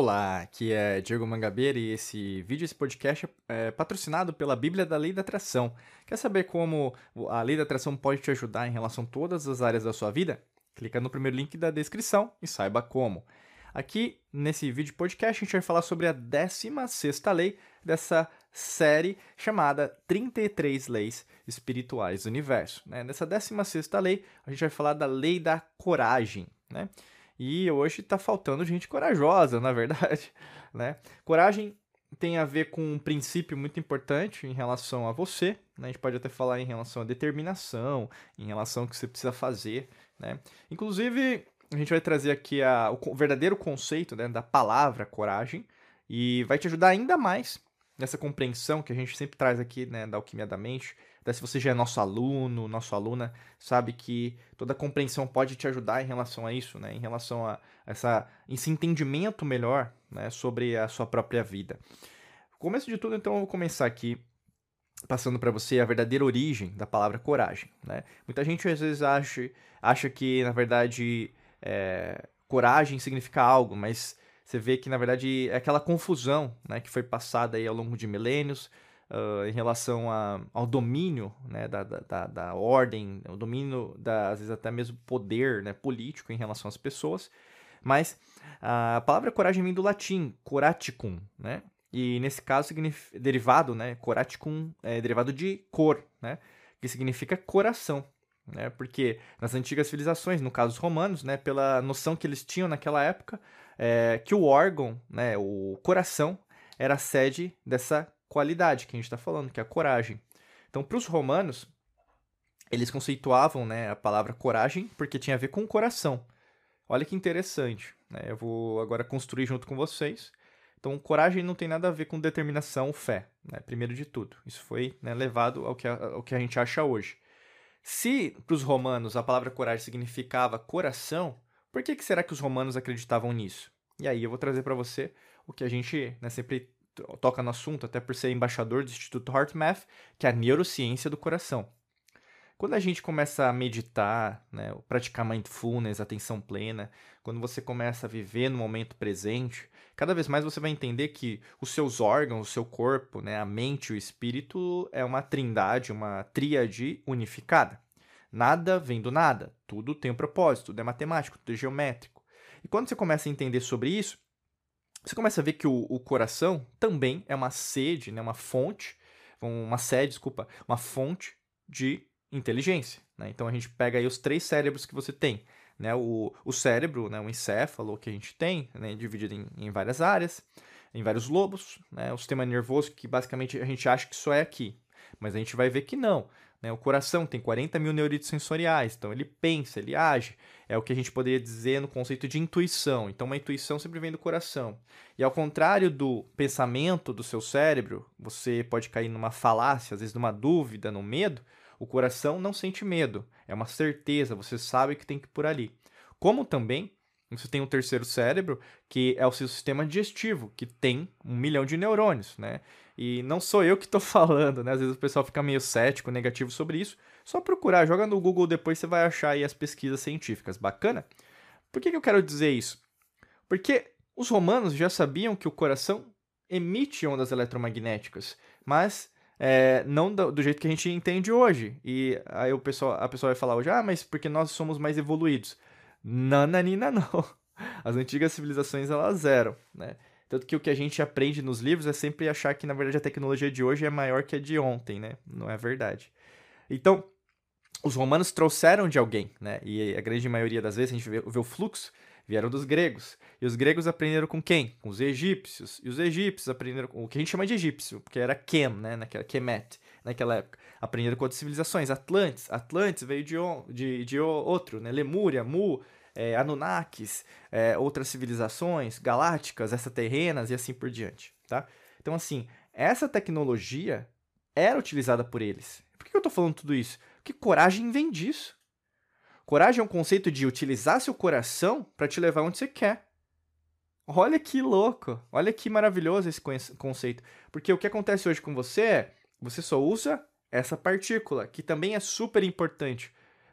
Olá, aqui é Diego Mangabeira e esse vídeo, esse podcast é patrocinado pela Bíblia da Lei da Atração. Quer saber como a Lei da Atração pode te ajudar em relação a todas as áreas da sua vida? Clica no primeiro link da descrição e saiba como. Aqui, nesse vídeo podcast, a gente vai falar sobre a 16ª lei dessa série chamada 33 Leis Espirituais do Universo. Nessa 16ª lei, a gente vai falar da Lei da Coragem, né? E hoje está faltando gente corajosa, na verdade, né? Coragem tem a ver com um princípio muito importante em relação a você, né? A gente pode até falar em relação à determinação, em relação ao que você precisa fazer, né? Inclusive, a gente vai trazer aqui o verdadeiro conceito, né, da palavra coragem e vai te ajudar ainda mais nessa compreensão que a gente sempre traz aqui, né, da alquimia da mente. Até se você já é nosso aluno, nossa aluna, sabe que toda a compreensão pode te ajudar em relação a isso, né? Em relação a esse entendimento melhor, né, sobre a sua própria vida. Começo de tudo, então, eu vou começar aqui passando para você a verdadeira origem da palavra coragem, né? Muita gente, às vezes, acha que, na verdade, coragem significa algo, mas você vê que, na verdade, é aquela confusão, né, que foi passada aí ao longo de milênios, em relação ao domínio, né, da ordem, o domínio, às vezes até mesmo poder, né, político em relação às pessoas. Mas a palavra coragem vem do latim, coraticum, né? E nesse caso, derivado, né, coraticum é derivado de cor, né, que significa coração, né? Porque nas antigas civilizações, no caso os romanos, né, pela noção que eles tinham naquela época, que o órgão, né, o coração, era a sede dessa qualidade que a gente está falando, que é a coragem. Então, para os romanos, eles conceituavam, né, a palavra coragem porque tinha a ver com o coração. Olha que interessante, né? Eu vou agora construir junto com vocês. Então, coragem não tem nada a ver com determinação ou fé, né, primeiro de tudo. Isso foi, né, levado ao que a gente acha hoje. Se para os romanos a palavra coragem significava coração, por que será que os romanos acreditavam nisso? E aí eu vou trazer para você o que a gente, né, sempre toca no assunto, até por ser embaixador do Instituto HeartMath, que é a neurociência do coração. Quando a gente começa a meditar, né, praticar mindfulness, atenção plena, quando você começa a viver no momento presente, cada vez mais você vai entender que os seus órgãos, o seu corpo, né, a mente e o espírito é uma trindade, uma tríade unificada. Nada vem do nada, tudo tem um propósito, tudo é matemático, tudo é geométrico. E quando você começa a entender sobre isso, você começa a ver que o coração também é uma sede, né, uma fonte de inteligência, né? Então a gente pega aí os 3 cérebros que você tem, né? O cérebro, né, o encéfalo que a gente tem, né, dividido em várias áreas, em vários lobos, né? O sistema nervoso, que basicamente a gente acha que só é aqui, mas a gente vai ver que não, né? O coração tem 40 mil neuritos sensoriais, então ele pensa, ele age. É o que a gente poderia dizer no conceito de intuição. Então, uma intuição sempre vem do coração. E ao contrário do pensamento do seu cérebro, você pode cair numa falácia, às vezes numa dúvida, num medo. O coração não sente medo, é uma certeza, você sabe que tem que ir por ali. Como também você tem um 3º cérebro, que é o seu sistema digestivo, que tem 1 milhão de neurônios, né? E não sou eu que estou falando, né? Às vezes o pessoal fica meio cético, negativo sobre isso. Só procurar, joga no Google, depois você vai achar aí as pesquisas científicas. Bacana? Por que eu quero dizer isso? Porque os romanos já sabiam que o coração emite ondas eletromagnéticas, mas não do jeito que a gente entende hoje. E aí a pessoa vai falar hoje, mas porque nós somos mais evoluídos. Nananina não. As antigas civilizações, elas eram, né? Tanto que o que a gente aprende nos livros é sempre achar que, na verdade, a tecnologia de hoje é maior que a de ontem, né? Não é verdade. Então, os romanos trouxeram de alguém, né? E a grande maioria das vezes a gente vê o fluxo, vieram dos gregos. E os gregos aprenderam com quem? Com os egípcios. E os egípcios aprenderam com o que a gente chama de egípcio, porque era Kem, né? Kemet, naquela época. Aprenderam com outras civilizações. Atlantes veio de outro, né? Lemúria, Mu, Anunnakis, outras civilizações, galácticas, extraterrenas e assim por diante, tá? Então, assim, essa tecnologia era utilizada por eles. Por que eu tô falando tudo isso? Porque coragem vem disso. Coragem é um conceito de utilizar seu coração para te levar onde você quer. Olha que louco, olha que maravilhoso esse conceito. Porque o que acontece hoje com você é, você só usa essa partícula, que também é super importante.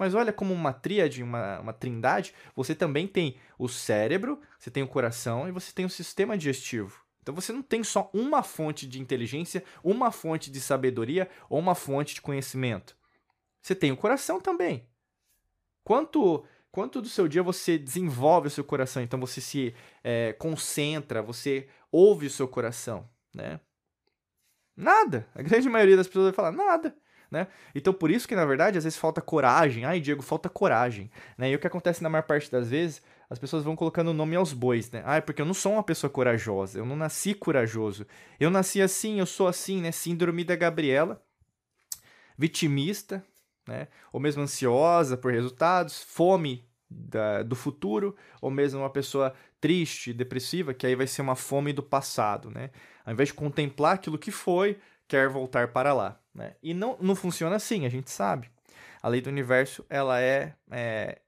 Mas olha como uma tríade, uma trindade, você também tem o cérebro, você tem o coração e você tem o sistema digestivo. Então você não tem só uma fonte de inteligência, uma fonte de sabedoria ou uma fonte de conhecimento. Você tem o coração também. Quanto do seu dia você desenvolve o seu coração? Então você se concentra, você ouve o seu coração, né? Nada. A grande maioria das pessoas vai falar nada, né? Então por isso que, na verdade, às vezes falta coragem. Ai, Diego, falta coragem, né? E o que acontece na maior parte das vezes, as pessoas vão colocando o nome aos bois, né? Ah, porque eu não sou uma pessoa corajosa, eu não nasci corajoso. Eu nasci assim, eu sou assim, né? Síndrome da Gabriela, vitimista, né? Ou mesmo ansiosa por resultados, fome do futuro, ou mesmo uma pessoa triste, depressiva, que aí vai ser uma fome do passado, né? Ao invés de contemplar aquilo que foi, quer voltar para lá, né? E não funciona assim, a gente sabe. A lei do universo, ela é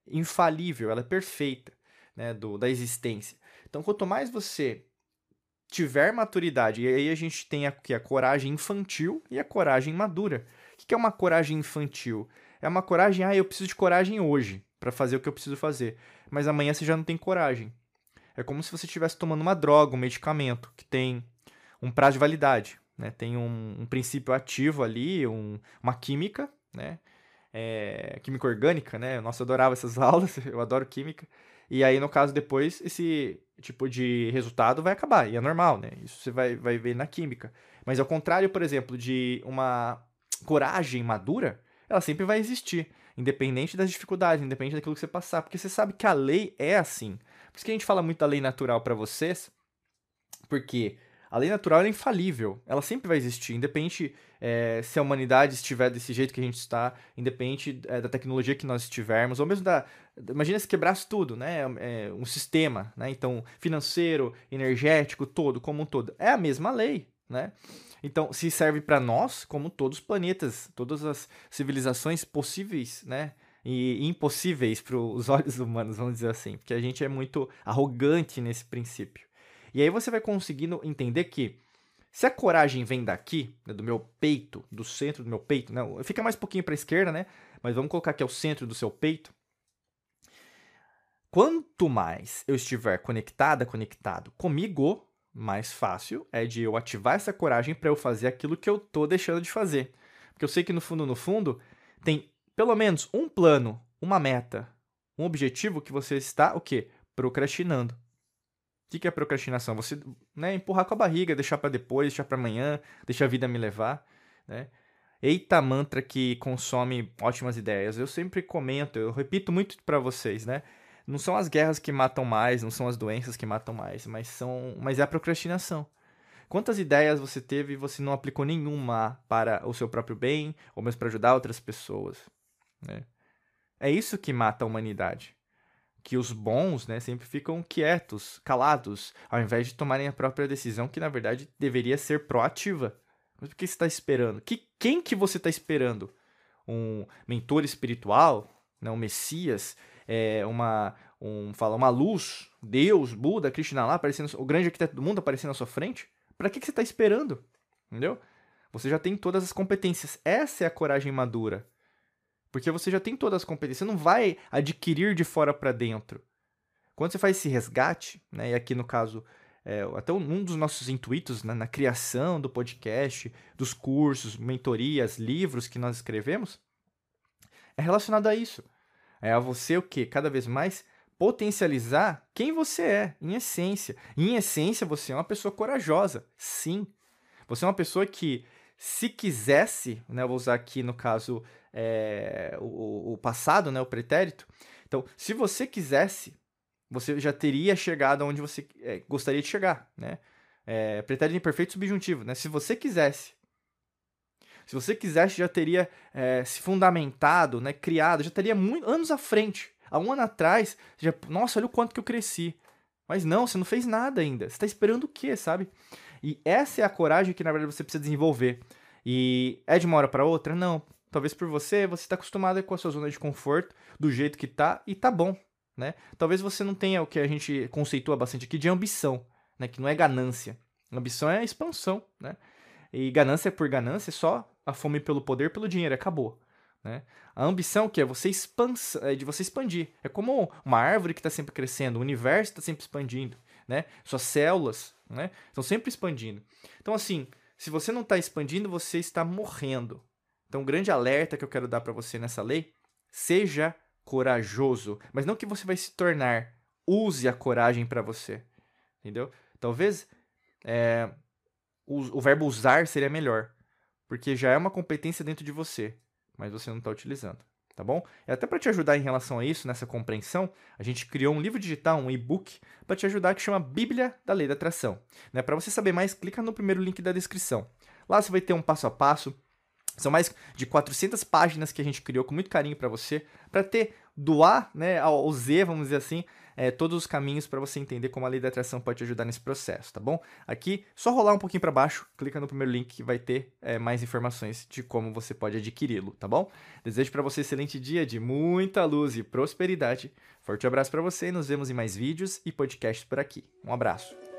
infalível, ela é perfeita, né, da existência. Então, quanto mais você tiver maturidade, e aí a gente tem a coragem infantil e a coragem madura. O que é uma coragem infantil? É uma coragem, eu preciso de coragem hoje para fazer o que eu preciso fazer, mas amanhã você já não tem coragem. É como se você estivesse tomando uma droga, um medicamento, que tem um prazo de validade, né? Tem um princípio ativo ali, uma química, né? Química orgânica, né? Nossa, eu adorava essas aulas, eu adoro química. E aí, no caso, depois, esse tipo de resultado vai acabar, e é normal, né? Isso você vai ver na química. Mas ao contrário, por exemplo, de uma coragem madura, ela sempre vai existir, independente das dificuldades, independente daquilo que você passar, porque você sabe que a lei é assim. Por isso que a gente fala muito da lei natural para vocês, porque a lei natural é infalível, ela sempre vai existir, independente se a humanidade estiver desse jeito que a gente está, independente da tecnologia que nós estivermos, ou mesmo imagina se quebrasse tudo, né? Um sistema, né? Então, financeiro, energético, como um todo, é a mesma lei, né? Então, se serve para nós, como todos os planetas, todas as civilizações possíveis, né, e impossíveis para os olhos humanos, vamos dizer assim, porque a gente é muito arrogante nesse princípio. E aí você vai conseguindo entender que, se a coragem vem daqui, né, do meu peito, do centro do meu peito, né, fica mais um pouquinho para a esquerda, né, mas vamos colocar que é o centro do seu peito. Quanto mais eu estiver conectado comigo, mais fácil é de eu ativar essa coragem para eu fazer aquilo que eu tô deixando de fazer. Porque eu sei que no fundo, tem pelo menos um plano, uma meta, um objetivo que você está, procrastinando. O que é procrastinação? Você, né, empurrar com a barriga, deixar para depois, deixar para amanhã, deixar a vida me levar, né? Eita mantra que consome ótimas ideias. Eu sempre comento, eu repito muito para vocês, né? Não são as guerras que matam mais, não são as doenças que matam mais, mas é a procrastinação. Quantas ideias você teve e você não aplicou nenhuma para o seu próprio bem, ou mesmo para ajudar outras pessoas, né? É isso que mata a humanidade. Que os bons, né, sempre ficam quietos, calados, ao invés de tomarem a própria decisão, que na verdade deveria ser proativa. Mas por que você está esperando? Quem que você está esperando? Um mentor espiritual? Né, um Messias? Uma luz, Deus, Buda, Krishna lá, aparecendo, o grande arquiteto do mundo aparecendo na sua frente? Para que você está esperando? Entendeu? Você já tem todas as competências. Essa é a coragem madura. Porque você já tem todas as competências. Você não vai adquirir de fora para dentro. Quando você faz esse resgate, né, e aqui no caso, até um dos nossos intuitos, né, na criação do podcast, dos cursos, mentorias, livros que nós escrevemos, é relacionado a isso. É a você cada vez mais potencializar quem você é, em essência. Em essência, você é uma pessoa corajosa, sim. Você é uma pessoa que, se quisesse, né, eu vou usar aqui no caso o passado, né, o pretérito. Então, se você quisesse, você já teria chegado onde você gostaria de chegar, né? Pretérito imperfeito subjuntivo, né? Se você quisesse. Se você quisesse, já teria se fundamentado, né, criado, já teria anos à frente. Há um ano atrás, nossa, olha o quanto que eu cresci. Mas não, você não fez nada ainda. Você está esperando o quê, sabe? E essa é a coragem que, na verdade, você precisa desenvolver. E é de uma hora para outra? Não. Talvez por você está acostumado com a sua zona de conforto, do jeito que tá, e tá bom, né? Talvez você não tenha o que a gente conceitua bastante aqui de ambição, né, que não é ganância. Ambição é expansão, né? E ganância por ganância é só a fome pelo poder, pelo dinheiro, acabou. né? A ambição que é você expandir. É como uma árvore que está sempre crescendo, o universo está sempre expandindo, né? Suas células, né, estão sempre expandindo. Então, assim, se você não está expandindo, você está morrendo. Então, um grande alerta que eu quero dar para você nessa lei, seja corajoso, mas não que você vai se tornar, use a coragem para você, entendeu? Talvez o verbo usar seria melhor, porque já é uma competência dentro de você, mas você não está utilizando, tá bom? E até para te ajudar em relação a isso, nessa compreensão, a gente criou um livro digital, um e-book, para te ajudar, que chama Bíblia da Lei da Atração. Né? Para você saber mais, clica no primeiro link da descrição. Lá você vai ter um passo a passo. São mais de 400 páginas que a gente criou com muito carinho para você, para ter do A, né, ao Z, vamos dizer assim, todos os caminhos para você entender como a lei da atração pode te ajudar nesse processo, tá bom? Aqui, só rolar um pouquinho para baixo, clica no primeiro link que vai ter mais informações de como você pode adquiri-lo, tá bom? Desejo para você um excelente dia de muita luz e prosperidade. Forte abraço para você e nos vemos em mais vídeos e podcasts por aqui. Um abraço.